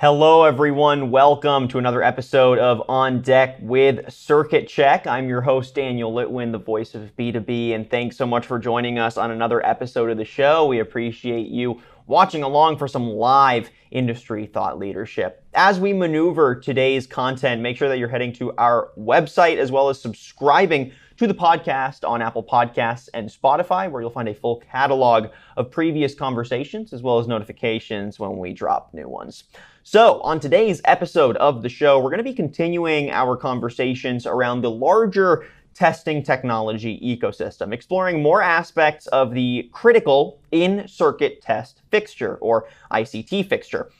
Hello everyone, welcome to another episode of On Deck with CircuitCheck. I'm your host Daniel Litwin, the voice of B2B, and thanks so much for joining us on another episode of the show. We appreciate you watching along for some live industry thought leadership. As we maneuver today's content, make sure that you're heading to our website as well as subscribing to the podcast on Apple Podcasts and Spotify, where you'll find a full catalog of previous conversations as well as notifications when we drop new ones. So on today's episode of the show, we're going to be continuing our conversations around the larger testing technology ecosystem, exploring more aspects of the critical in-circuit test fixture, or ICT fixture.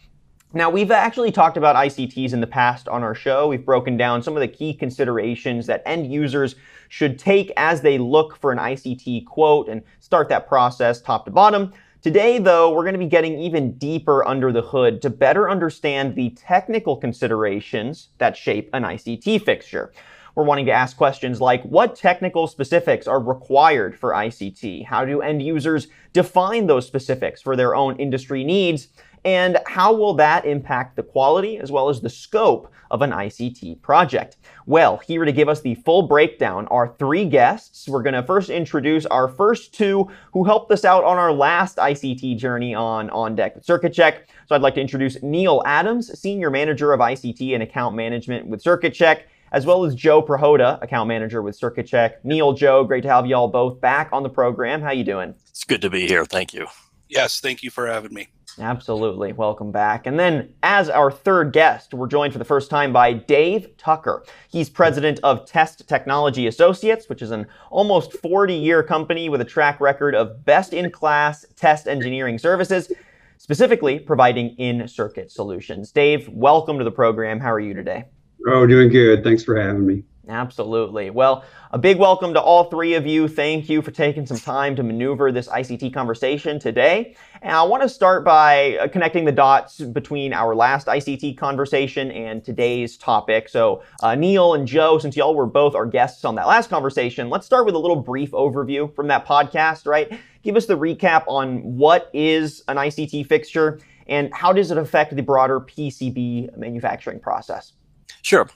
Now, we've actually talked about ICTs in the past on our show. We've broken down some of the key considerations that end users should take as they look for an ICT quote and start that process top to bottom. Today, though, we're going to be getting even deeper under the hood to better understand the technical considerations that shape an ICT fixture. We're wanting to ask questions like, what technical specifics are required for ICT? How do end users define those specifics for their own industry needs? And how will that impact the quality as well as the scope of an ICT project? Well, here to give us the full breakdown are three guests. We're going to first introduce our first two who helped us out on our last ICT journey on Deck with CircuitCheck. So I'd like to introduce Neil Adams, Senior Manager of ICT and Account Management with CircuitCheck, as well as Joe Prohoda, Account Manager with CircuitCheck. Neil, Joe, great to have you all both back on the program. How you doing? It's good to be here. Thank you. Yes, thank you for having me. Absolutely. Welcome back. And then as our third guest, we're joined for the first time by Dave Tucker. He's president of Test Technology Associates, which is an almost 40-year company with a track record of best-in-class test engineering services, specifically providing in-circuit solutions. Dave, welcome to the program. How are you today? Oh, doing good. Thanks for having me. Absolutely. Well, a big welcome to all three of you. Thank you for taking some time to maneuver this ICT conversation today. And I want to start by connecting the dots between our last ICT conversation and today's topic. So Neil and Joe, since y'all were both our guests on that last conversation, let's start with a little brief overview from that podcast, right? Give us the recap on what is an ICT fixture and how does it affect the broader PCB manufacturing process? Sure.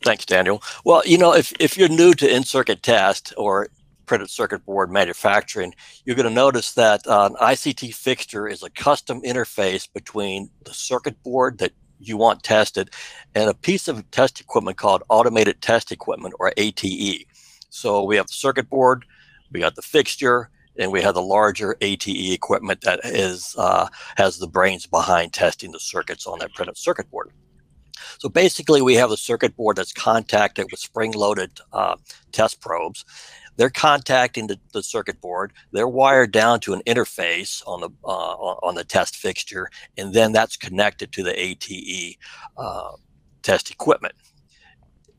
Thanks, Daniel. Well, you know, if you're new to in-circuit test or printed circuit board manufacturing, you're going to notice that an ICT fixture is a custom interface between the circuit board that you want tested and a piece of test equipment called automated test equipment, or ATE. So we have the circuit board, we got the fixture, and we have the larger ATE equipment that is has the brains behind testing the circuits on that printed circuit board. So basically, we have a circuit board that's contacted with spring-loaded test probes. They're contacting the circuit board. They're wired down to an interface on the test fixture, and then that's connected to the ATE test equipment.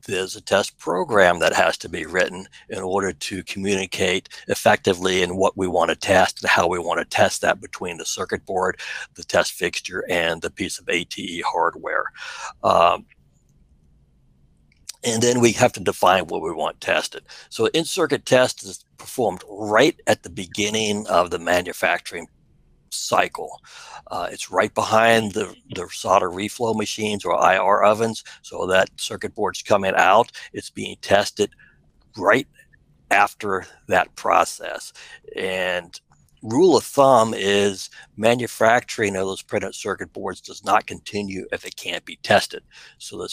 There's a test program that has to be written in order to communicate effectively in what we want to test and how we want to test that between the circuit board, the test fixture, and the piece of ATE hardware. And then we have to define what we want tested. So in-circuit test is performed right at the beginning of the manufacturing cycle. It's right behind the solder reflow machines, or IR ovens, so that circuit board's coming out. It's being tested right after that process. And rule of thumb is manufacturing of those printed circuit boards does not continue if it can't be tested. So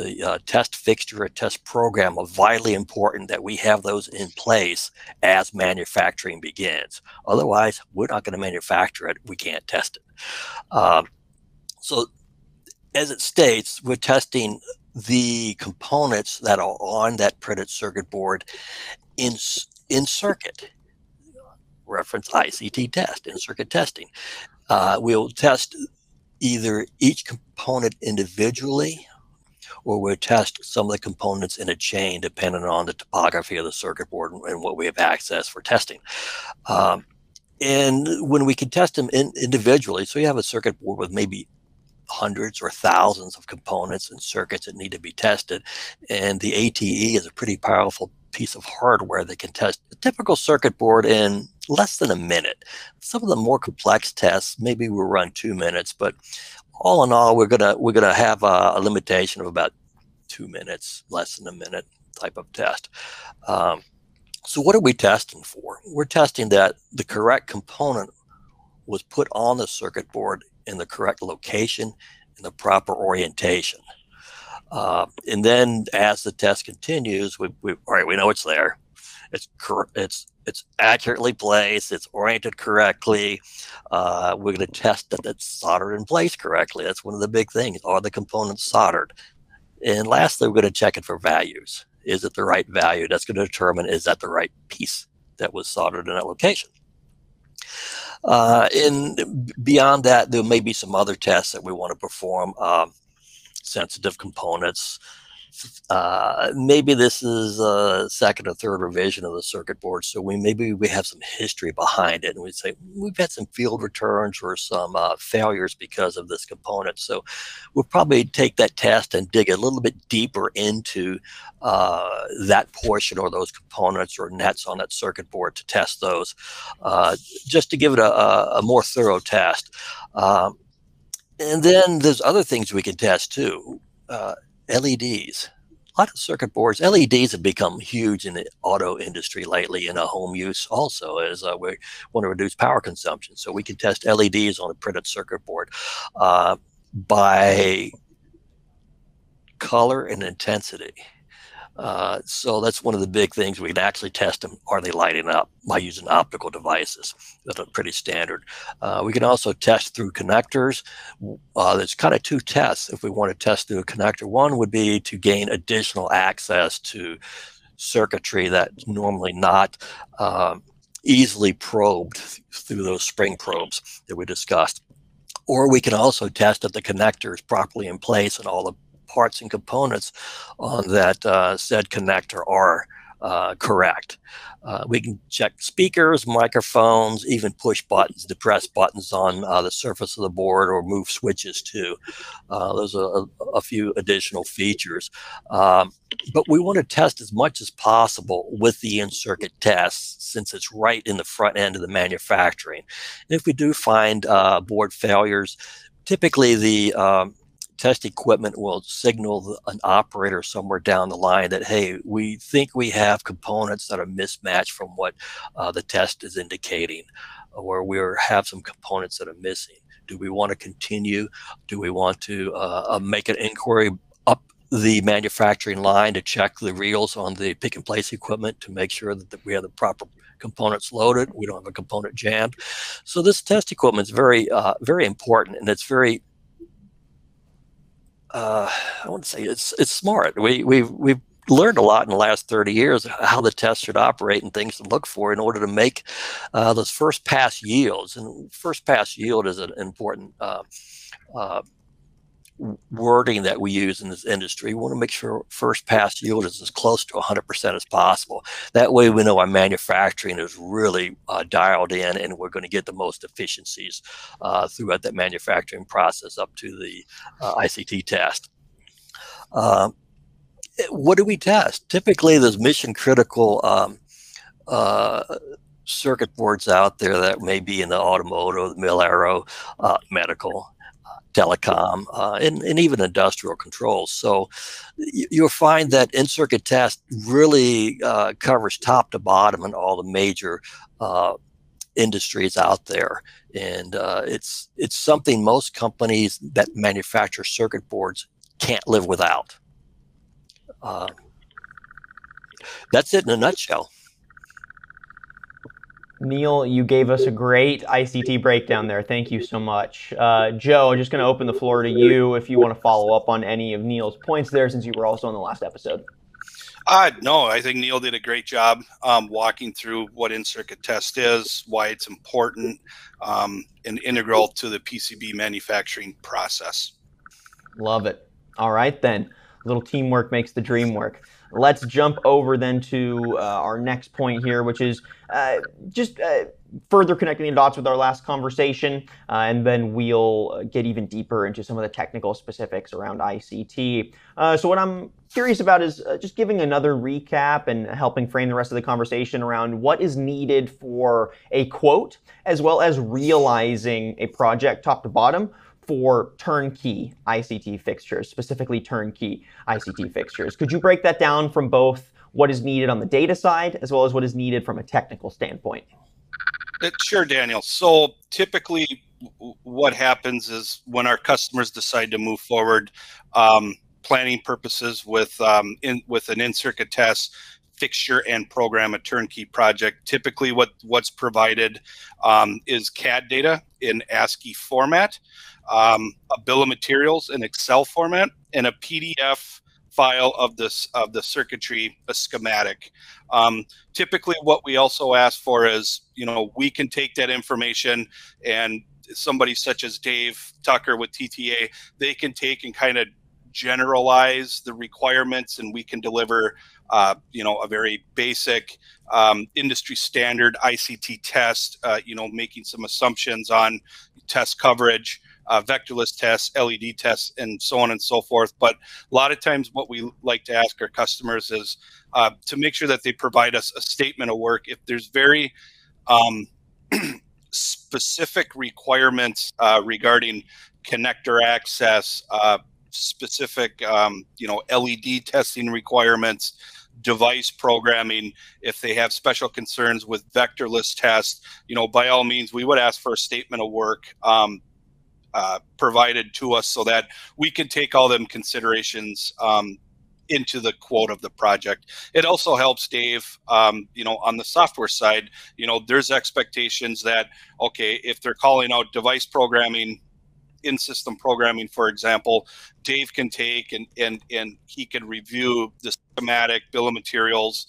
the test fixture or test program are vitally important that we have those in place as manufacturing begins. Otherwise, we're not going to manufacture it. We can't test it. So as it states, we're testing the components that are on that printed circuit board in circuit. Reference ICT test, in circuit testing. We'll test either each component individually, or we'll test some of the components in a chain depending on the topography of the circuit board and what we have access for testing. And when we can test them individually, so you have a circuit board with maybe hundreds or thousands of components and circuits that need to be tested, and the ATE is a pretty powerful piece of hardware that can test a typical circuit board in less than a minute. Some of the more complex tests, maybe we'll run 2 minutes, but all in all, we're gonna have a limitation of about 2 minutes, less than a minute type of test. So what are we testing for? We're testing that the correct component was put on the circuit board in the correct location in the proper orientation. And then as the test continues, we know it's there. It's accurately placed. It's oriented correctly. We're going to test that it's soldered in place correctly. That's one of the big things. Are the components soldered? And lastly, we're going to check it for values. Is it the right value? That's going to determine, is that the right piece that was soldered in that location? And beyond that, there may be some other tests that we want to perform. Sensitive components. Maybe this is a second or third revision of the circuit board, so maybe we have some history behind it, and we say we've had some field returns or some failures because of this component. So we'll probably take that test and dig a little bit deeper into that portion or those components or nets on that circuit board to test those, just to give it a more thorough test. And then there's other things we can test too. LEDs. A lot of circuit boards, LEDs have become huge in the auto industry lately, and home use also, as we want to reduce power consumption. So we can test LEDs on a printed circuit board by color and intensity. So that's one of the big things. We can actually test them. Are they lighting up by using optical devices that are pretty standard? We can also test through connectors. There's kind of two tests if we want to test through a connector. One would be to gain additional access to circuitry that's normally not easily probed through those spring probes that we discussed. Or we can also test if the connector is properly in place and all the parts and components on that said connector are correct. We can check speakers, microphones, even push buttons, depress buttons on the surface of the board, or move switches too. Those are a few additional features. But we want to test as much as possible with the in-circuit tests, since it's right in the front end of the manufacturing. And if we do find board failures, typically the test equipment will signal an operator somewhere down the line that, hey, we think we have components that are mismatched from what the test is indicating, or we have some components that are missing. Do we want to continue? Do we want to make an inquiry up the manufacturing line to check the reels on the pick and place equipment to make sure that we have the proper components loaded, we don't have a component jammed? So this test equipment is very, very important, and it's very, I want to say it's smart. We've learned a lot in the last 30 years how the test should operate and things to look for in order to make those first pass yields. And first pass yield is an important wording that we use in this industry. We want to make sure first pass yield is as close to 100% as possible. That way we know our manufacturing is really dialed in, and we're going to get the most efficiencies throughout that manufacturing process up to the ICT test. What do we test? Typically there's mission critical circuit boards out there that may be in the automotive, mil-aero, medical, telecom, and even industrial controls. So you'll find that in-circuit test really covers top to bottom in all the major industries out there. And it's something most companies that manufacture circuit boards can't live without. That's it in a nutshell. Neil, you gave us a great ICT breakdown there. Thank you so much. Joe, I'm just going to open the floor to you if you want to follow up on any of Neil's points there, since you were also on the last episode. No, I think Neil did a great job walking through what in-circuit test is, why it's important, and integral to the PCB manufacturing process. Love it. All right, then. A little teamwork makes the dream work. Let's jump over then to our next point here, which is just further connecting the dots with our last conversation, and then we'll get even deeper into some of the technical specifics around ICT. So what I'm curious about is just giving another recap and helping frame the rest of the conversation around what is needed for a quote, as well as realizing a project top to bottom for turnkey ICT fixtures, specifically turnkey ICT fixtures. Could you break that down from both what is needed on the data side as well as what is needed from a technical standpoint? Sure, Daniel. So typically what happens is when our customers decide to move forward planning purposes with an in-circuit test, fixture and program a turnkey project, typically what's provided is CAD data in ASCII format, a bill of materials in Excel format, and a PDF file of the circuitry, a schematic. Typically what we also ask for is, you know, we can take that information, and somebody such as Dave Tucker with TTA, they can take and kind of generalize the requirements, and we can deliver you know, a very basic industry standard ICT test, you know, making some assumptions on test coverage, vectorless tests, LED tests, and so on and so forth. But a lot of times what we like to ask our customers is to make sure that they provide us a statement of work. If there's very specific requirements regarding connector access, specific you know, LED testing requirements, device programming, if they have special concerns with vectorless tests, you know, by all means we would ask for a statement of work provided to us so that we can take all them considerations into the quote of the project. It also helps, Dave, you know, on the software side, you know, there's expectations that, okay, if they're calling out device programming, in-system programming, for example, Dave can take and he can review the schematic, bill of materials,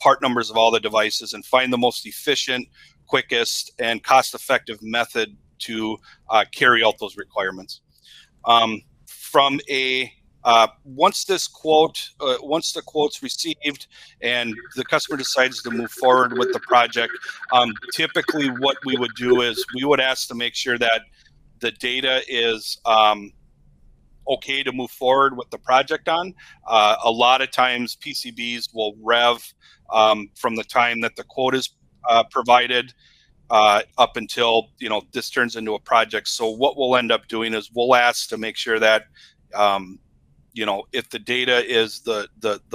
part numbers of all the devices, and find the most efficient, quickest, and cost-effective method to carry out those requirements. From a once the quote's received and the customer decides to move forward with the project, typically what we would do is we would ask to make sure that the data is okay to move forward with the project on. A lot of times PCBs will rev from the time that the quote is provided up until, you know, this turns into a project. So what we'll end up doing is we'll ask to make sure that, you know, if the data is the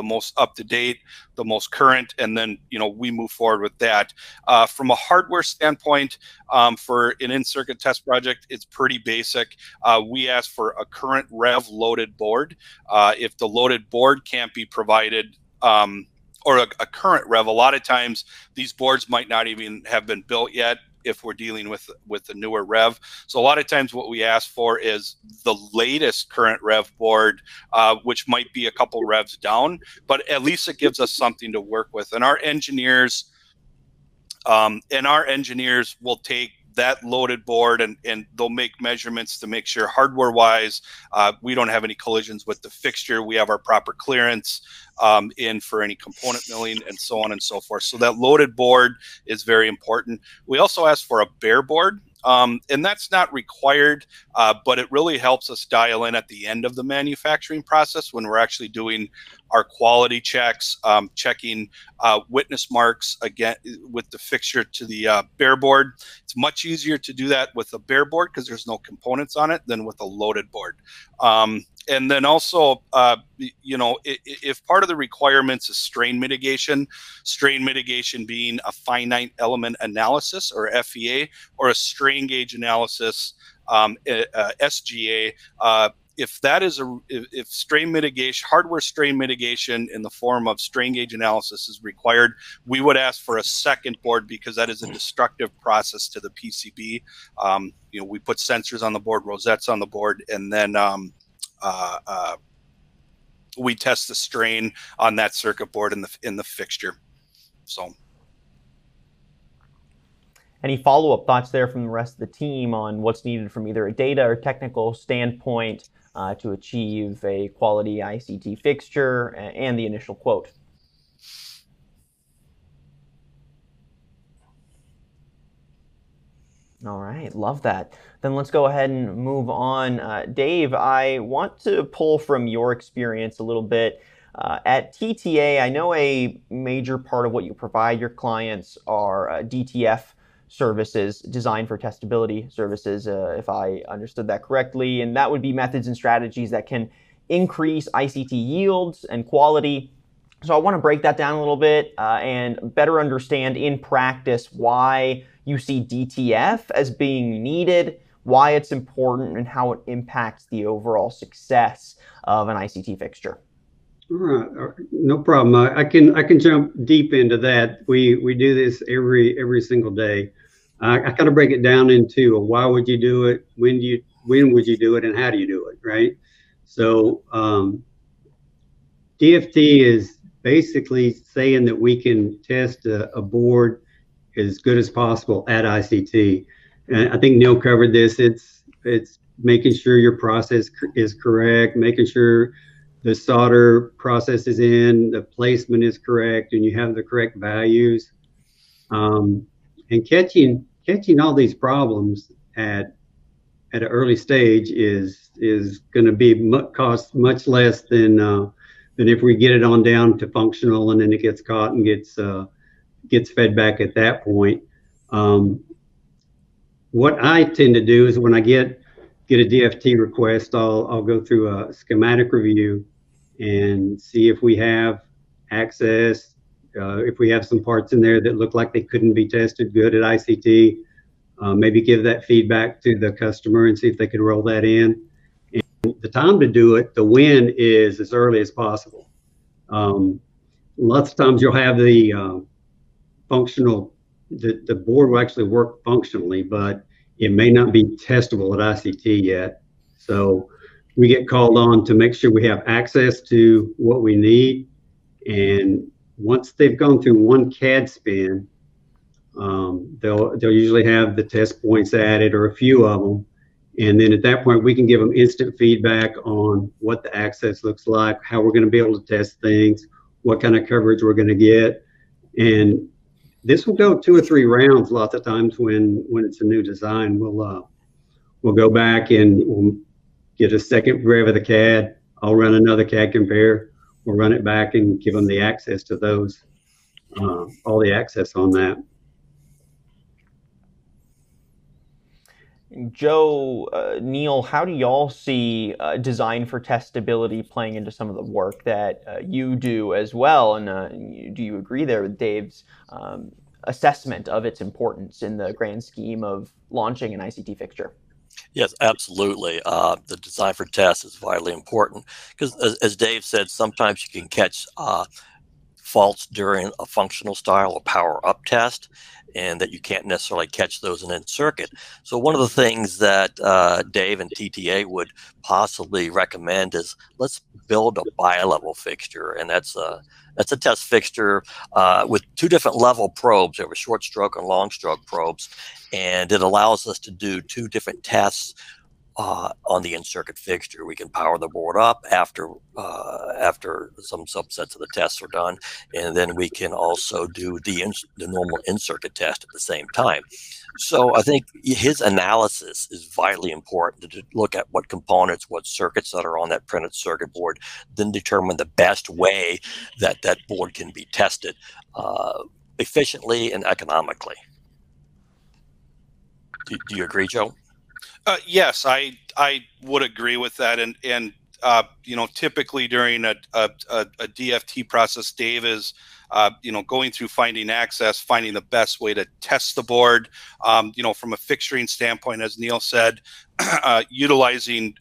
most up-to-date, the most current, and then, you know, we move forward with that. From a hardware standpoint, for an in-circuit test project, it's pretty basic. We ask for a current rev loaded board. If the loaded board can't be provided, or a current rev, a lot of times these boards might not even have been built yet if we're dealing with the newer rev. So a lot of times what we ask for is the latest current rev board, which might be a couple revs down, but at least it gives us something to work with. And our engineers will take that loaded board and they'll make measurements to make sure hardware wise, we don't have any collisions with the fixture. We have our proper clearance in for any component milling and so on and so forth. So that loaded board is very important. We also ask for a bare board, and that's not required, but it really helps us dial in at the end of the manufacturing process when we're actually doing our quality checks, checking witness marks again with the fixture to the bare board. It's much easier to do that with a bare board because there's no components on it than with a loaded board. And then also, you know, if part of the requirements is strain mitigation being a finite element analysis or FEA or a strain gauge analysis, SGA, if strain mitigation, hardware strain mitigation in the form of strain gauge analysis is required, we would ask for a second board because that is a destructive process to the PCB. You know, we put sensors on the board, rosettes on the board, and then we test the strain on that circuit board in the fixture. So, any follow-up thoughts there from the rest of the team on what's needed from either a data or technical standpoint to achieve a quality ICT fixture and the initial quote? All right, love that. Then let's go ahead and move on. Dave, I want to pull from your experience a little bit. At TTA, I know a major part of what you provide your clients are DTF services, designed for testability services, if I understood that correctly. And that would be methods and strategies that can increase ICT yields and quality. So I want to break that down a little bit and better understand in practice why you see DTF as being needed, why it's important, and how it impacts the overall success of an ICT fixture. All right, no problem. I can jump deep into that. We do this every single day. I kind of break it down into a why would you do it, when would you do it, and how do you do it, right? So DFT is basically saying that we can test a board as good as possible at ICT. And I think Neil covered this. It's making sure your process is correct, making sure the solder process is in, the placement is correct, and you have the correct values. And catching all these problems at an early stage is going to be cost much less than if we get it on down to functional and then it gets caught and gets fed back at that point. What I tend to do is when I get a DFT request, I'll go through a schematic review and see if we have access, if we have some parts in there that look like they couldn't be tested good at ICT, maybe give that feedback to the customer and see if they could roll that in. And the time to do it, the win, is as early as possible. Lots of times you'll have the functional, the board will actually work functionally, but it may not be testable at ICT yet. So we get called on to make sure we have access to what we need. And once they've gone through one CAD spin, they'll usually have the test points added or a few of them. And then at that point, we can give them instant feedback on what the access looks like, how we're going to be able to test things, what kind of coverage we're going to get. And this will go 2 or 3 rounds. Lots of times when it's a new design, we'll go back and we'll get a second rev of the CAD. I'll run another CAD compare. We'll run it back and give them the access to those, all the access on that. Joe, Neil, how do y'all see design for testability playing into some of the work that you do as well? And do you agree there with Dave's assessment of its importance in the grand scheme of launching an ICT fixture? Yes, absolutely. The design for test is vitally important because, as Dave said, sometimes you can catch faults during a functional style or power-up test, and that you can't necessarily catch those in circuit. So one of the things that Dave and TTA would possibly recommend is let's build a bi-level fixture, and that's a test fixture with 2 different level probes. There were short stroke and long stroke probes, and it allows us to do 2 different tests on the in-circuit fixture. We can power the board up after some subsets of the tests are done, and then we can also do the normal in-circuit test at the same time. So I think his analysis is vitally important to look at what components, what circuits that are on that printed circuit board, then determine the best way that that board can be tested efficiently and economically. Do you agree, Joe? Yes, I would agree with that, and you know, typically during a DFT process, Dave is you know, going through finding access, finding the best way to test the board. You know, from a fixturing standpoint, as Neil said, utilizing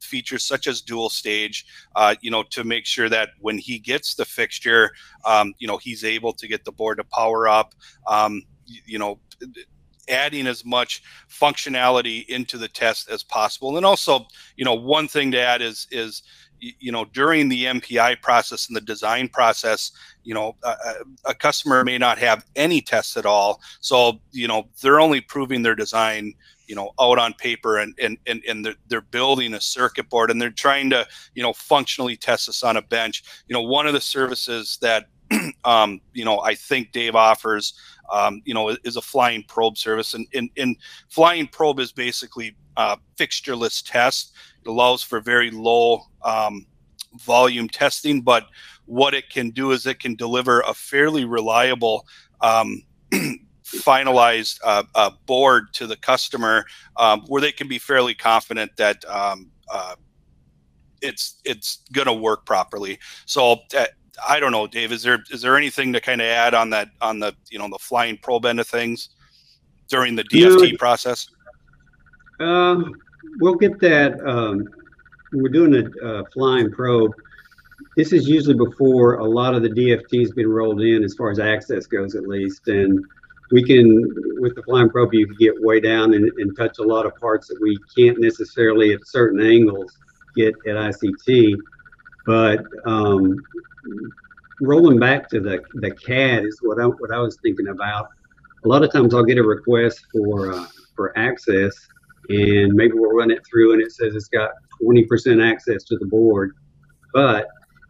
features such as dual stage, you know, to make sure that when he gets the fixture, you know, he's able to get the board to power up. You know, adding as much functionality into the test as possible. And also, you know, one thing to add is you know, during the MPI process and the design process, you know, a customer may not have any tests at all. So, you know, they're only proving their design, you know, out on paper, and they're building a circuit board, and they're trying to, you know, functionally test this on a bench. You know, one of the services that you know, I think Dave offers, you know, is a flying probe service, and flying probe is basically fixtureless test. It allows for very low volume testing, but what it can do is it can deliver a fairly reliable finalized board to the customer, where they can be fairly confident that it's going to work properly. So I don't know, Dave, is there anything to kind of add on that, on the, you know, the flying probe end of things during the DFT process? We'll get that. We're doing a flying probe. This is usually before a lot of the DFT's been rolled in, as far as access goes, at least. And we can, with the flying probe, you can get way down and touch a lot of parts that we can't necessarily at certain angles get at ICT. But rolling back to the CAD is what I was thinking about. A lot of times I'll get a request for access, and maybe we'll run it through and it says it's got 20% access to the board. But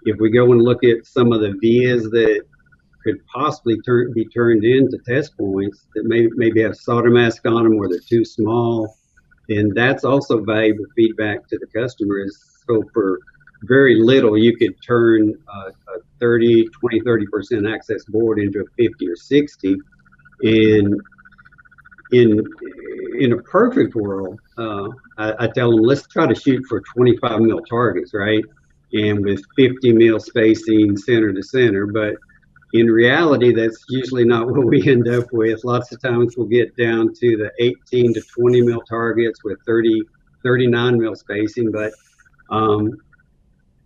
if we go and look at some of the vias that could possibly be turned into test points that maybe have solder mask on them, or they're too small, and that's also valuable feedback to the customer. Is so for very little you could turn a 30% access board into a 50 or 60. And in a perfect world, I tell them, let's try to shoot for 25 mil targets, right? And with 50 mil spacing center to center. But in reality, that's usually not what we end up with. Lots of times we'll get down to the 18 to 20 mil targets with 39 mil spacing. But I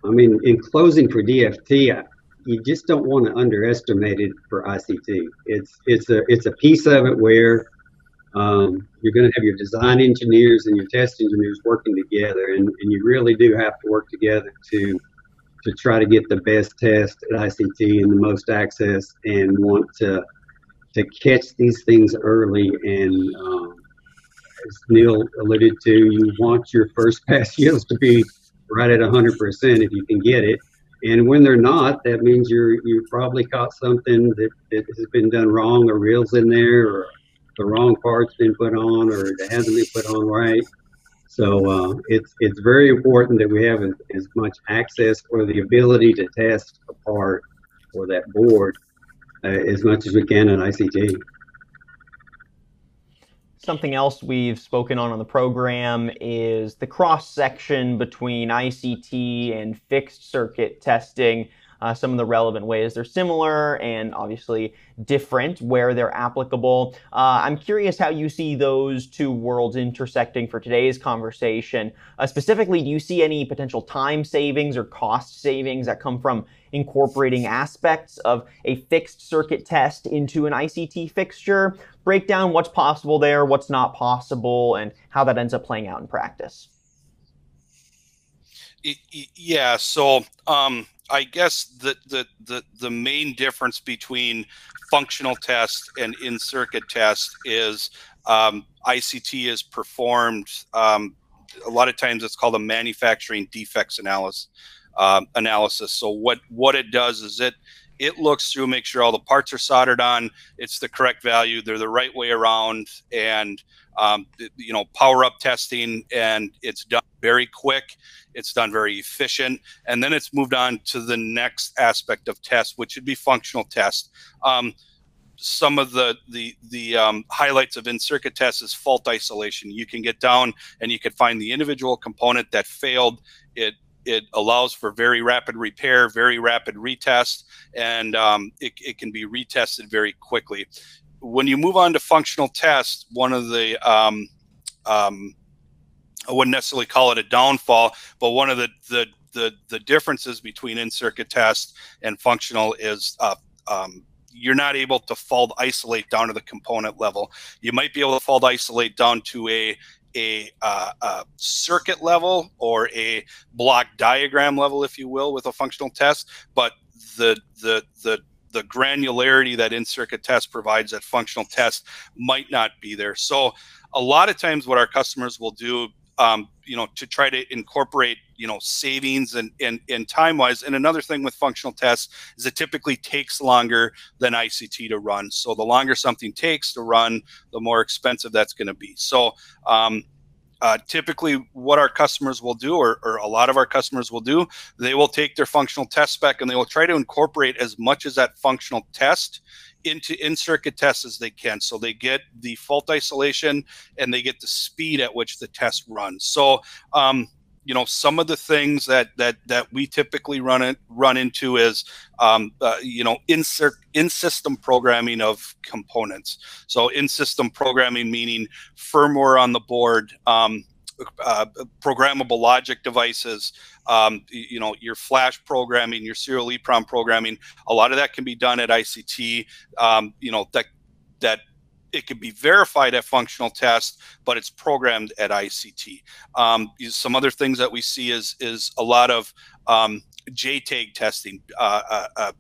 mean, in closing for DFT, you just don't want to underestimate it for ICT. It's a piece of it where you're going to have your design engineers and your test engineers working together, and you really do have to work together to try to get the best test at ICT and the most access, and want to catch these things early. And as Neil alluded to, you want your first pass yields to be right at 100% if you can get it. And when they're not, that means you probably caught something that has been done wrong, or reels in there, or the wrong part's been put on, or it hasn't been put on right. So it's very important that we have as much access, or the ability to test a part or that board as much as we can in ICT. Something else we've spoken on the program is the cross-section between ICT and fixed circuit testing. Some of the relevant ways they're similar and obviously different where they're applicable. I'm curious how you see those two worlds intersecting for today's conversation. Specifically, do you see any potential time savings or cost savings that come from incorporating aspects of a fixed circuit test into an ICT fixture? Break down what's possible there, what's not possible, and how that ends up playing out in practice. Yeah, so I guess the main difference between functional test and in-circuit test is ICT is performed, a lot of times it's called a manufacturing defects analysis. So what it does is it looks through, make sure all the parts are soldered on, it's the correct value, they're the right way around, and you know, power up testing, and it's done very quick, it's done very efficient, and then it's moved on to the next aspect of test, which would be functional test. Some of the highlights of in-circuit tests is fault isolation. You can get down and you can find the individual component that failed. It allows for very rapid repair, very rapid retest, and it can be retested very quickly. When you move on to functional tests, one of the I wouldn't necessarily call it a downfall, but one of the differences between in-circuit test and functional is you're not able to fault isolate down to the component level. You might be able to fault isolate down to a circuit level or a block diagram level, if you will, with a functional test, but the granularity that in-circuit test provides that functional test might not be there. So a lot of times what our customers will do, you know, to try to incorporate, you know, savings and time-wise. And another thing with functional tests is it typically takes longer than ICT to run. So the longer something takes to run, the more expensive that's going to be. So typically what our customers will do, or a lot of our customers will do, they will take their functional test spec and they will try to incorporate as much as that functional test into in-circuit tests as they can. So they get the fault isolation and they get the speed at which the test runs. So, you know, some of the things that we typically run into is, you know, in-system programming of components. So in-system programming meaning firmware on the board, programmable logic devices, you know, your flash programming, your serial EEPROM programming. A lot of that can be done at ICT. You know, that it can be verified at functional test, but it's programmed at ICT. Some other things that we see is a lot of JTAG testing,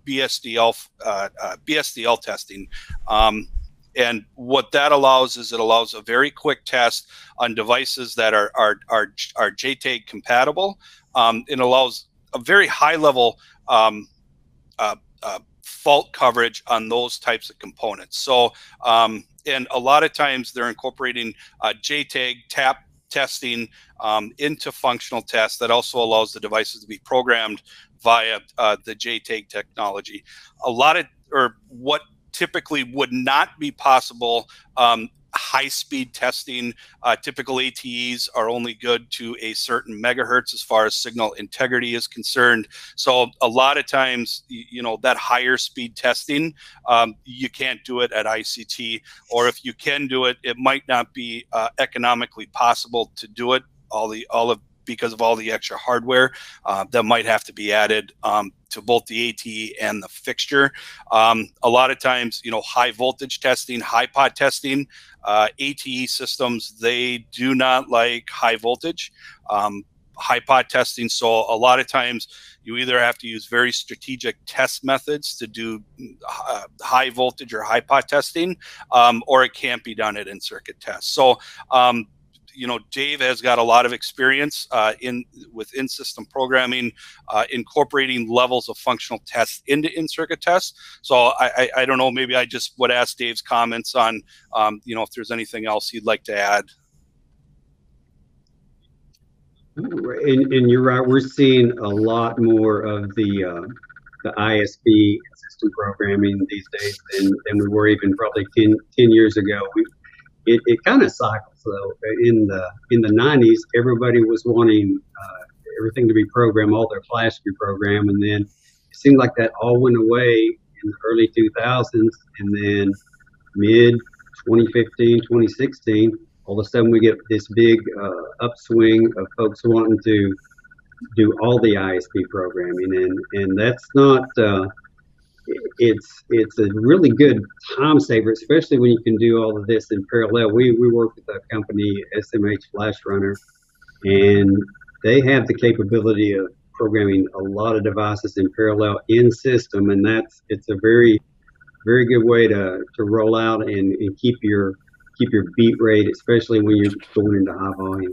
BSDL testing. And what that allows is it allows a very quick test on devices that are JTAG compatible. It allows a very high level fault coverage on those types of components. So, and a lot of times they're incorporating JTAG, TAP testing into functional tests that also allows the devices to be programmed via the JTAG technology. A lot of, or what typically would not be possible, high-speed testing. Typical ATEs are only good to a certain megahertz as far as signal integrity is concerned. So a lot of times, you know, that higher speed testing, you can't do it at ICT, or if you can do it, it might not be economically possible to do it, because of all the extra hardware that might have to be added to both the ATE and the fixture. A lot of times, you know, high voltage testing, high pot testing, ATE systems, they do not like high voltage, high pot testing. So a lot of times you either have to use very strategic test methods to do high voltage or high pot testing, or it can't be done at in-circuit tests. So, you know, Dave has got a lot of experience with in-system programming, incorporating levels of functional tests into in-circuit tests. So I don't know, maybe I just would ask Dave's comments on, you know, if there's anything else he'd like to add. And you're right, we're seeing a lot more of the ISP system programming these days than we were even probably 10 years ago. It kind of cycles though. In the 90s, everybody was wanting everything to be programmed, all their flash to be programmed, and then it seemed like that all went away in the early 2000s, and then mid 2015, 2016, all of a sudden we get this big upswing of folks wanting to do all the ISP programming, and that's not. It's a really good time saver, especially when you can do all of this in parallel. We work with a company, SMH Flash Runner, and they have the capability of programming a lot of devices in parallel in system, and it's a very, very good way to roll out and keep your beat rate, especially when you're going into high volume.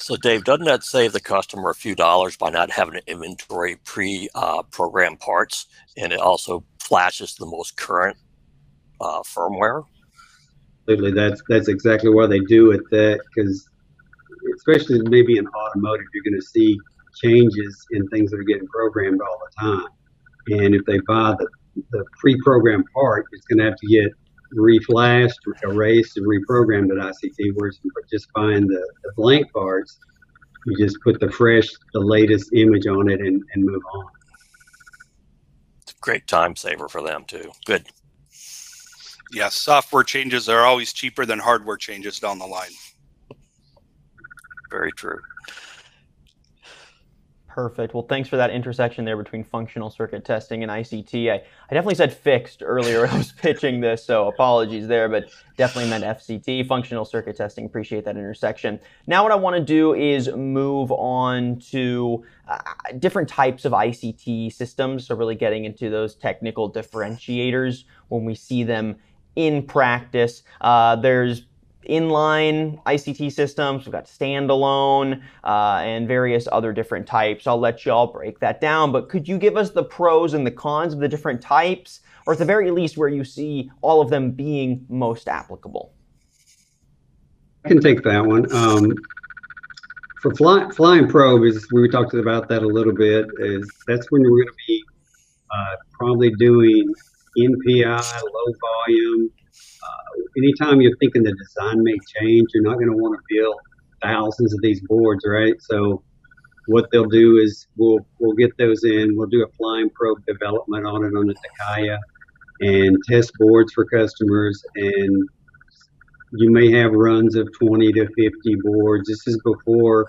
So Dave, doesn't that save the customer a few dollars by not having to inventory pre-programmed parts, and it also flashes the most current firmware? Absolutely, that's exactly why they do it. That because, especially maybe in automotive, you're going to see changes in things that are getting programmed all the time, and if they buy the pre-programmed part, it's going to have to get reflashed, erased, and reprogrammed at ICT, whereas just buying the blank parts, you just put the fresh, the latest image on it and move on. It's a great time saver for them too. Good. Yeah, software changes are always cheaper than hardware changes down the line. Very true. Perfect. Well, thanks for that intersection there between functional circuit testing and ICT. I definitely said fixed earlier when I was pitching this, so apologies there, but definitely meant FCT, functional circuit testing. Appreciate that intersection. Now what I want to do is move on to different types of ICT systems, so really getting into those technical differentiators when we see them in practice. There's inline ICT systems, we've got standalone and various other different types. I'll let you all break that down, but could you give us the pros and the cons of the different types, or at the very least where you see all of them being most applicable? I can take that one. For flying probe, we talked about that a little bit, that's when you're going to be probably doing NPI, low volume. Anytime you're thinking the design may change, you're not going to want to build thousands of these boards, right? So what they'll do is we'll get those in. We'll do a flying probe development on it on the Takaya and test boards for customers. And you may have runs of 20 to 50 boards. This is before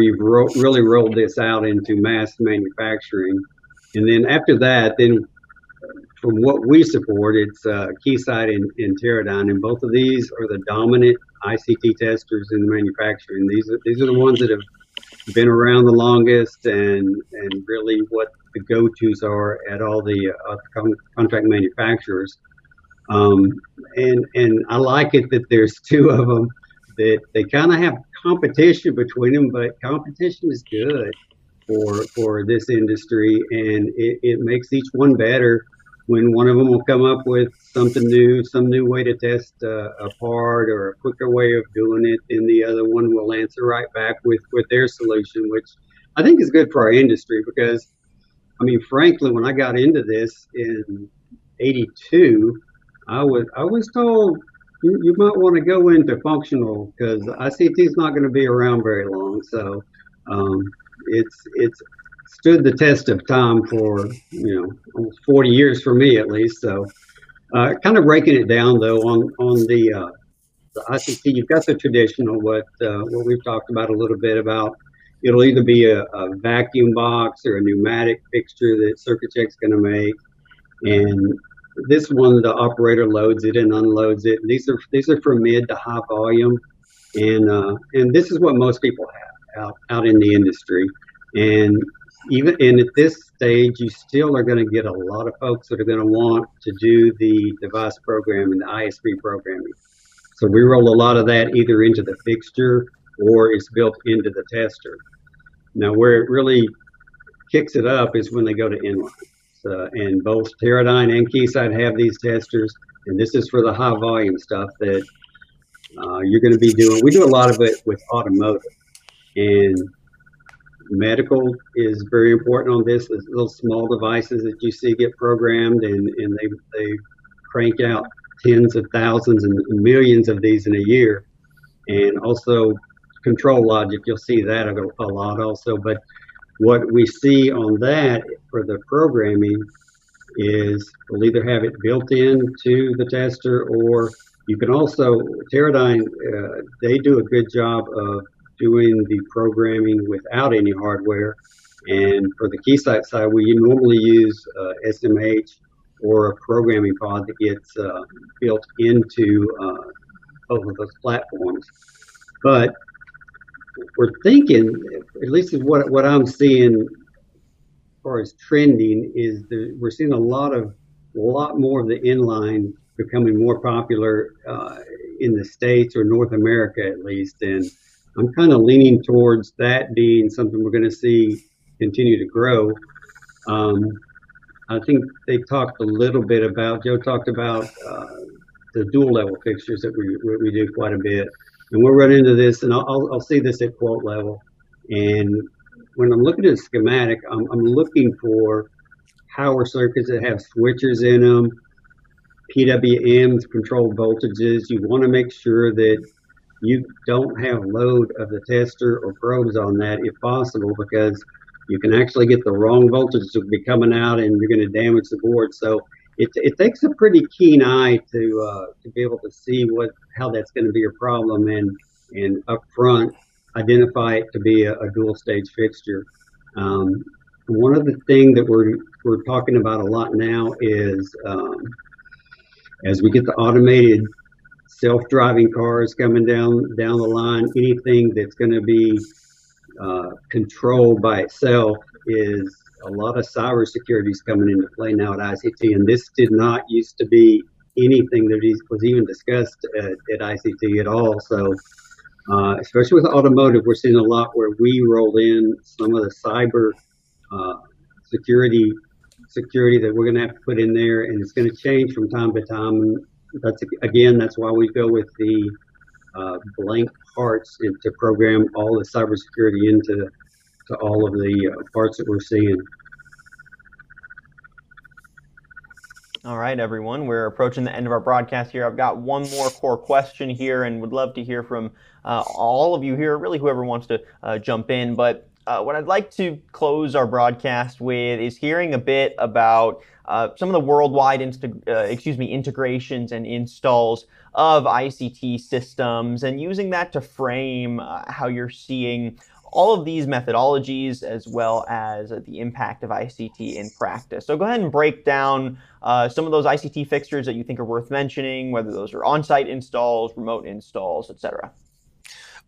you've really rolled this out into mass manufacturing. And then after that, then from what we support, it's Keysight and Teradyne, and both of these are the dominant ICT testers in manufacturing. These are the ones that have been around the longest and really what the go-tos are at all the contract manufacturers. And I like it that there's two of them, that they kind of have competition between them, but competition is good for this industry, and it makes each one better when one of them will come up with something new, some new way to test a part or a quicker way of doing it, and the other one will answer right back with their solution, which I think is good for our industry because, I mean, frankly, when I got into this in 82, I was told you might want to go into functional because ICT is not going to be around very long. So it's stood the test of time for, you know, almost 40 years for me at least. So kind of breaking it down though on the ICT, you've got the traditional what we've talked about a little bit about. It'll either be a vacuum box or a pneumatic fixture that CircuitCheck's going to make, and this one, the operator loads it and unloads it. These are for mid to high volume, and this is what most people have out in the industry. And even at this stage, you still are going to get a lot of folks that are going to want to do the device programming, the ISP programming. So we roll a lot of that either into the fixture or it's built into the tester. Now, where it really kicks it up is when they go to inline. And both Teradyne and Keysight have these testers, and this is for the high volume stuff that you're going to be doing. We do a lot of it with automotive, and medical is very important on this. There's little small devices that you see get programmed, and they crank out tens of thousands and millions of these in a year. And also control logic, you'll see that a lot also. But what we see on that for the programming is we'll either have it built into the tester, or you can also, Teradyne, they do a good job of doing the programming without any hardware. And for the Keysight side, we normally use SMH or a programming pod that gets built into both of those platforms. But we're thinking, at least is what I'm seeing as far as trending, is that we're seeing a lot more of the inline becoming more popular in the States or North America at least. And I'm kind of leaning towards that being something we're going to see continue to grow. I think they talked a little bit about, Joe talked about the dual level fixtures that we do quite a bit. And we'll run into this, and I'll see this at quote level. And when I'm looking at a schematic, I'm looking for power circuits that have switchers in them, PWMs, controlled voltages. You want to make sure that you don't have load of the tester or probes on that if possible, because you can actually get the wrong voltage to be coming out and you're going to damage the board. So it takes a pretty keen eye to be able to see how that's going to be a problem and up front identify it to be a dual stage fixture. One other thing that we're talking about a lot now is as we get the automated self-driving cars coming down the line, anything that's going to be controlled by itself is a lot of cybersecurity is coming into play now at ICT, and this did not used to be anything that was even discussed at ICT at all. So, especially with automotive, we're seeing a lot where we roll in some of the cyber security that we're going to have to put in there, and it's going to change from time to time. And that's why we go with the blank parts to program all the cybersecurity into all of the parts that we're seeing. All right, everyone, we're approaching the end of our broadcast here. I've got one more core question here and would love to hear from all of you here, really whoever wants to jump in. But what I'd like to close our broadcast with is hearing a bit about some of the worldwide integrations and installs of ICT systems, and using that to frame how you're seeing all of these methodologies, as well as the impact of ICT in practice. So go ahead and break down some of those ICT fixtures that you think are worth mentioning, whether those are on-site installs, remote installs, et cetera.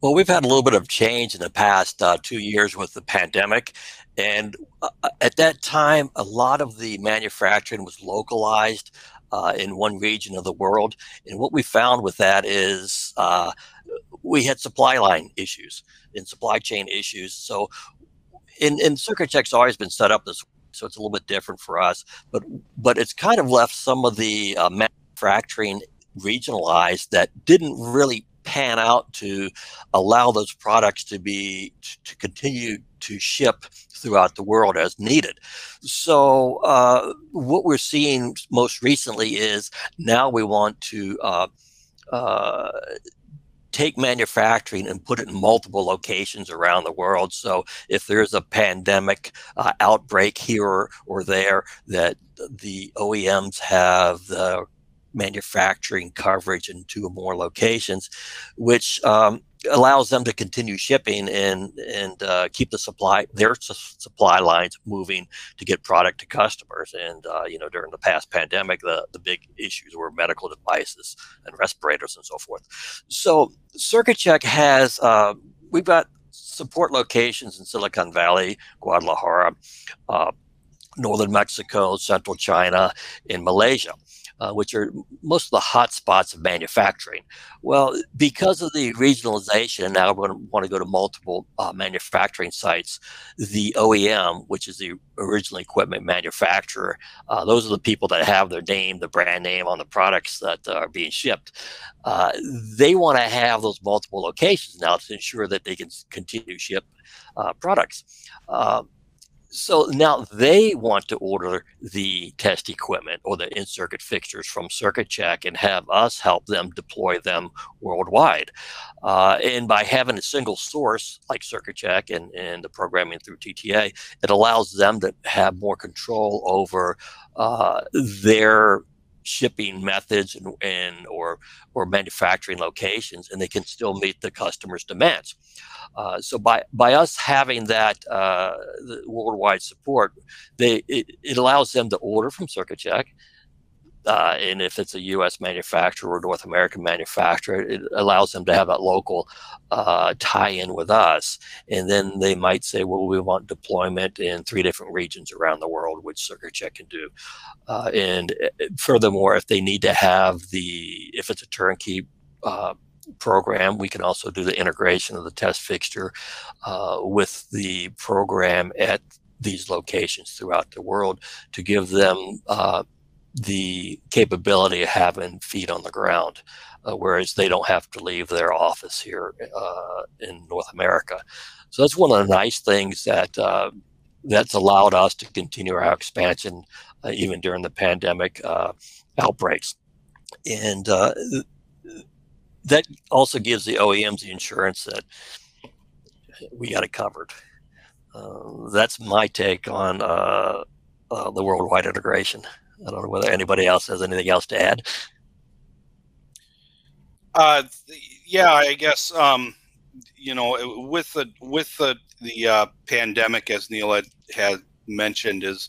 Well, we've had a little bit of change in the past 2 years with the pandemic. And at that time, a lot of the manufacturing was localized in one region of the world. And what we found with that is we had supply line issues and supply chain issues. So in CircuitCheck's always been set up this way, so it's a little bit different for us, but it's kind of left some of the manufacturing regionalized that didn't really pan out to allow those products to be to continue to ship throughout the world as needed. So what we're seeing most recently is now we want to take manufacturing and put it in multiple locations around the world. So if there's a pandemic outbreak here or there, that the OEMs have the manufacturing coverage in 2 or more locations, which allows them to continue shipping and keep the supply lines moving to get product to customers. And you know, during the past pandemic, the big issues were medical devices and respirators and so forth. So CircuitCheck has we've got support locations in Silicon Valley, Guadalajara, northern Mexico, central China, and Malaysia, which are most of the hot spots of manufacturing. Well, because of the regionalization, now we're going to want to go to multiple manufacturing sites. The OEM, which is the original equipment manufacturer, those are the people that have their name, the brand name on the products that are being shipped. They want to have those multiple locations now to ensure that they can continue to ship products. So now they want to order the test equipment or the in-circuit fixtures from CircuitCheck and have us help them deploy them worldwide. And by having a single source like CircuitCheck and the programming through TTA, it allows them to have more control over their shipping methods or manufacturing locations, and they can still meet the customer's demands. So by us having that the worldwide support, it allows them to order from CircuitCheck, and if it's a U.S. manufacturer or North American manufacturer, it allows them to have that local tie-in with us. And then they might say, well, we want deployment in 3 different regions around the world, which CircuitCheck can do. And furthermore, if they need to have if it's a turnkey program, we can also do the integration of the test fixture with the program at these locations throughout the world to give them the capability of having feet on the ground, whereas they don't have to leave their office here in North America. So that's one of the nice things that that's allowed us to continue our expansion even during the pandemic outbreaks. And that also gives the OEMs the insurance that we got it covered. That's my take on the worldwide integration. I don't know whether anybody else has anything else to add. Yeah, I guess you know, with the pandemic, as Neil had mentioned, is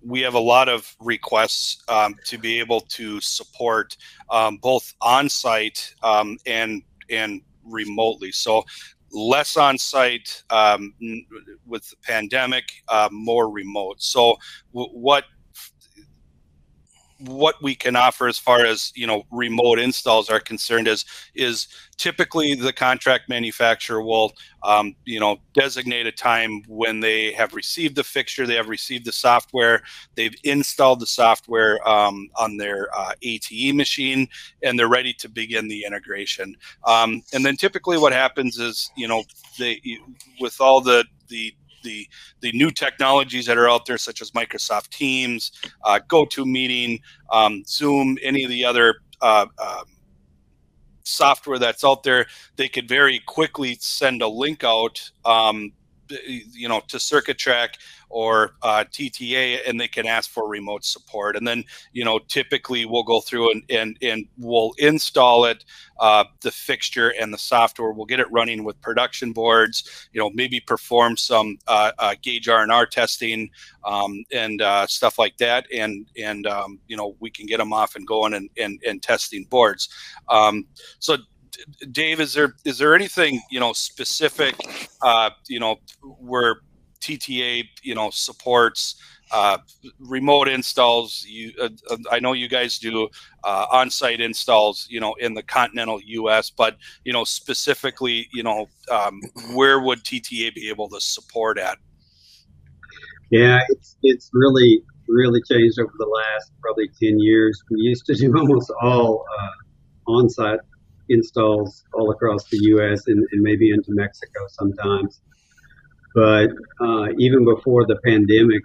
we have a lot of requests to be able to support both on-site and remotely. So less on-site with the pandemic, more remote. So what we can offer as far as, you know, remote installs are concerned is typically the contract manufacturer will you know, designate a time when they have received the fixture, they have received the software, they've installed the software on their ATE machine, and they're ready to begin the integration. And then typically what happens is, you know, with all the the new technologies that are out there, such as Microsoft Teams, GoToMeeting, Zoom, any of the other software that's out there. They could very quickly send a link out, you know, to CircuitCheck or TTA, and they can ask for remote support. And then, you know, typically we'll go through and we'll install it, the fixture and the software. We'll get it running with production boards, you know, maybe perform some gauge R&R testing and stuff like that. And you know, we can get them off and going and testing boards. So Dave, is there anything, you know, specific, you know, where TTA, you know, supports remote installs? You, I know you guys do on-site installs, you know, in the continental U.S., but, you know, specifically, you know, where would TTA be able to support at? Yeah, it's really changed over the last probably 10 years. We used to do almost all on-site installs all across the U.S. and maybe into Mexico sometimes. But even before the pandemic,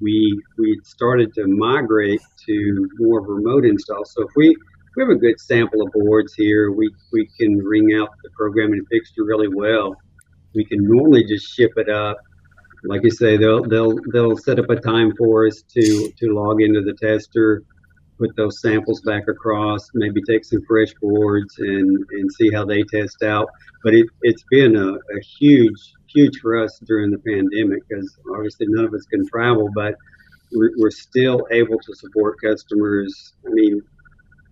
we started to migrate to more remote installs. So if we have a good sample of boards here, we can ring out the programming fixture really well. We can normally just ship it up. Like you say, they'll set up a time for us to log into the tester, put those samples back across, maybe take some fresh boards and see how they test out. But it's been a huge for us during the pandemic, because obviously none of us can travel, but we're still able to support customers. I mean,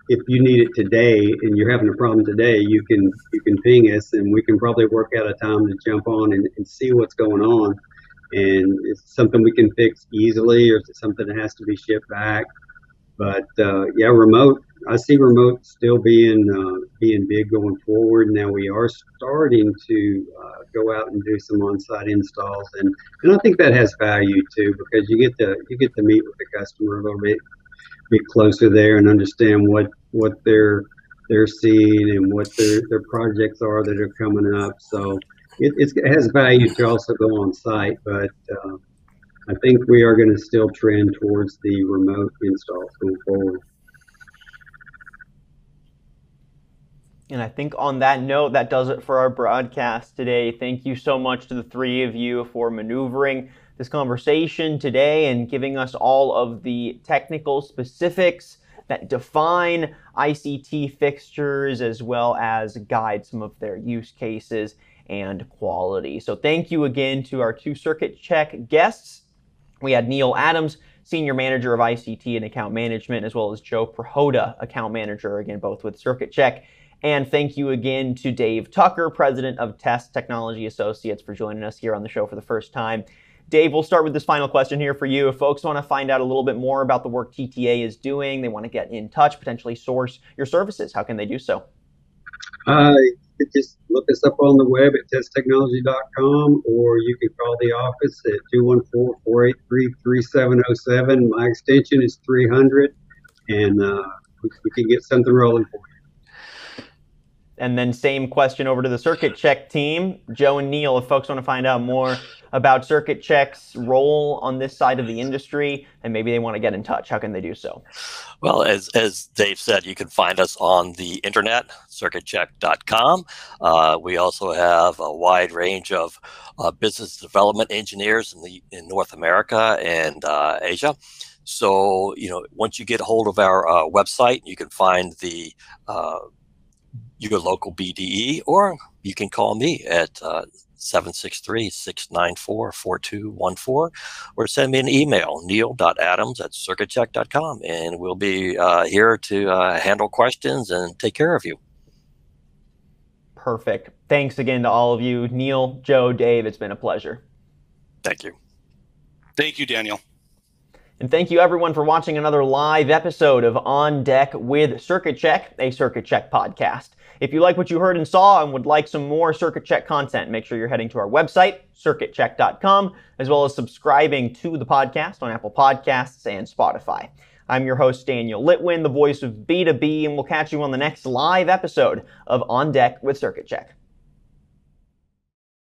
if you need it today and you're having a problem today, you can ping us and we can probably work out a time to jump on and see what's going on. And is it something we can fix easily, or is it something that has to be shipped back? But yeah, remote. I see remote still being big going forward. Now we are starting to go out and do some on-site installs, and I think that has value too, because you get to meet with the customer a little bit closer there and understand what they're seeing and what their projects are that are coming up. So it has value to also go on site, but I think we are going to still trend towards the remote installs going forward. And I think on that note, that does it for our broadcast today. Thank you so much to the three of you for maneuvering this conversation today and giving us all of the technical specifics that define ICT fixtures, as well as guide some of their use cases and quality. So thank you again to our two CircuitCheck guests. We had Neil Adams, Senior Manager of ICT and Account Management, as well as Joe Prohoda, Account Manager, again, both with CircuitCheck. And thank you again to Dave Tucker, President of Test Technology Associates, for joining us here on the show for the first time. Dave, we'll start with this final question here for you. If folks want to find out a little bit more about the work TTA is doing, they want to get in touch, potentially source your services, how can they do so? Just look us up on the web at testtechnology.com, or you can call the office at 214-483-3707. My extension is 300, and we can get something rolling for you. And then same question over to the CircuitCheck team. Joe and Neil, if folks want to find out more about CircuitCheck's role on this side of the industry, and maybe they want to get in touch, how can they do so? Well, as Dave said, you can find us on the internet, circuitcheck.com. We also have a wide range of business development engineers in North America and Asia. So, you know, once you get a hold of our website, you can find the your local BDE, or you can call me at 763-694-4214, or send me an email, neil.adams@circuitcheck.com, and we'll be here to handle questions and take care of you. Perfect. Thanks again to all of you. Neil, Joe, Dave, it's been a pleasure. Thank you. Thank you, Daniel. And thank you everyone for watching another live episode of On Deck with CircuitCheck, a CircuitCheck podcast. If you like what you heard and saw and would like some more CircuitCheck content, make sure you're heading to our website, circuitcheck.com, as well as subscribing to the podcast on Apple Podcasts and Spotify. I'm your host, Daniel Litwin, the voice of B2B, and we'll catch you on the next live episode of On Deck with CircuitCheck.